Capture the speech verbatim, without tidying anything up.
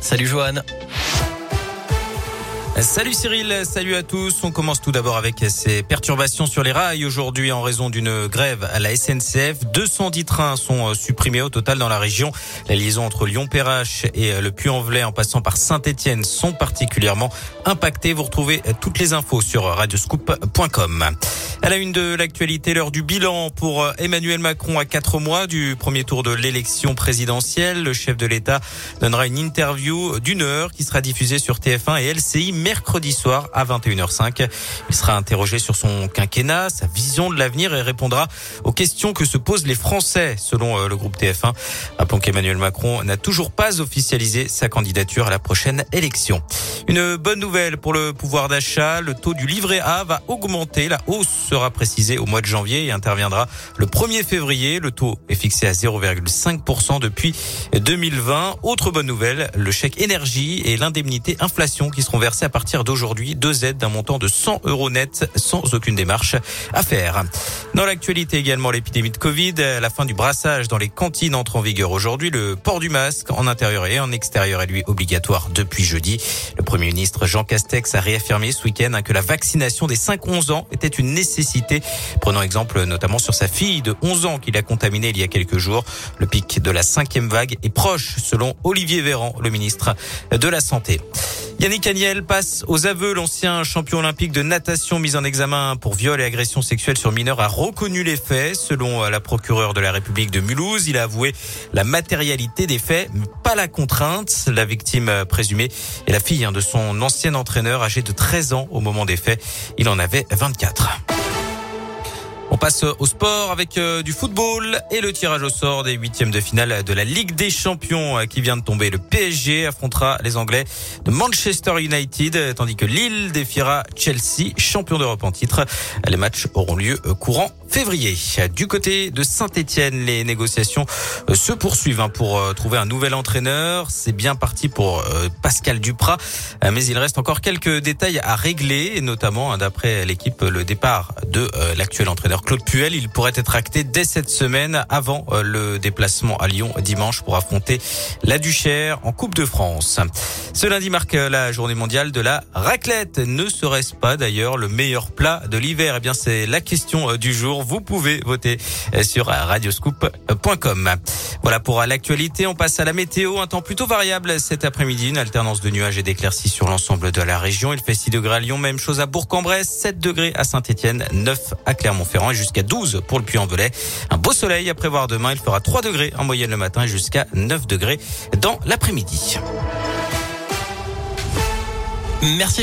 Salut Johan. Salut Cyril, salut à tous. On commence tout d'abord avec ces perturbations sur les rails aujourd'hui en raison d'une grève à la S N C F. deux cent dix trains sont supprimés au total dans la région. La liaison entre Lyon-Perrache et le Puy-en-Velay en passant par Saint-Etienne sont particulièrement impactées. Vous retrouvez toutes les infos sur radioscoop point com. À la une de l'actualité, l'heure du bilan pour Emmanuel Macron à quatre mois du premier tour de l'élection présidentielle. Le chef de l'État donnera une interview d'une heure qui sera diffusée sur T F un et L C I mercredi soir à vingt et une heures cinq. Il sera interrogé sur son quinquennat, sa vision de l'avenir et répondra aux questions que se posent les Français selon le groupe T F un. Rappelons qu'Emmanuel Macron n'a toujours pas officialisé sa candidature à la prochaine élection. Une bonne nouvelle pour le pouvoir d'achat, le taux du livret A va augmenter. La hausse sera précisé au mois de janvier et interviendra le premier février. Le taux est fixé à zéro virgule cinq pour cent depuis deux mille vingt. Autre bonne nouvelle, le chèque énergie et l'indemnité inflation qui seront versées à partir d'aujourd'hui. Deux aides d'un montant de cent euros net sans aucune démarche à faire. Dans l'actualité également, l'épidémie de Covid. La fin du brassage dans les cantines entre en vigueur aujourd'hui. Le port du masque en intérieur et en extérieur est lui obligatoire depuis jeudi. Le Premier ministre Jean Castex a réaffirmé ce week-end que la vaccination des cinq à onze ans était une nécessité. Prenant exemple notamment sur sa fille de onze ans qu'il a contaminée il y a quelques jours. Le pic de la cinquième vague est proche selon Olivier Véran, le ministre de la Santé. Yannick Agnel passe aux aveux. L'ancien champion olympique de natation mis en examen pour viol et agression sexuelle sur mineur a reconnu les faits. Selon la procureure de la République de Mulhouse, il a avoué la matérialité des faits, mais pas la contrainte. La victime présumée est la fille de son ancien entraîneur âgé de treize ans au moment des faits. Il en avait vingt-quatre. On passe au sport avec du football et le tirage au sort des huitièmes de finale de la Ligue des Champions qui vient de tomber. Le P S G affrontera les Anglais de Manchester United tandis que Lille défiera Chelsea, champion d'Europe en titre. Les matchs auront lieu courant février. Du côté de Saint-Etienne, les négociations se poursuivent pour trouver un nouvel entraîneur. C'est bien parti pour Pascal Dupraz, mais il reste encore quelques détails à régler, notamment d'après l'équipe le départ de l'actuel entraîneur Claude Puel. Il pourrait être acté dès cette semaine avant le déplacement à Lyon dimanche pour affronter la Duchère en Coupe de France. Ce lundi marque la journée mondiale de la raclette. Ne serait-ce pas d'ailleurs le meilleur plat de l'hiver? Eh bien, c'est la question du jour. Vous pouvez voter sur radioscoop point com. Voilà pour l'actualité. On passe à la météo. Un temps plutôt variable cet après-midi. Une alternance de nuages et d'éclaircies sur l'ensemble de la région. Il fait six degrés à Lyon. Même chose à Bourg-en-Bresse. sept degrés à Saint-Etienne. neuf à Clermont-Ferrand. Et jusqu'à douze pour le Puy-en-Velay. Un beau soleil à prévoir demain. Il fera trois degrés en moyenne le matin et jusqu'à neuf degrés dans l'après-midi. Merci.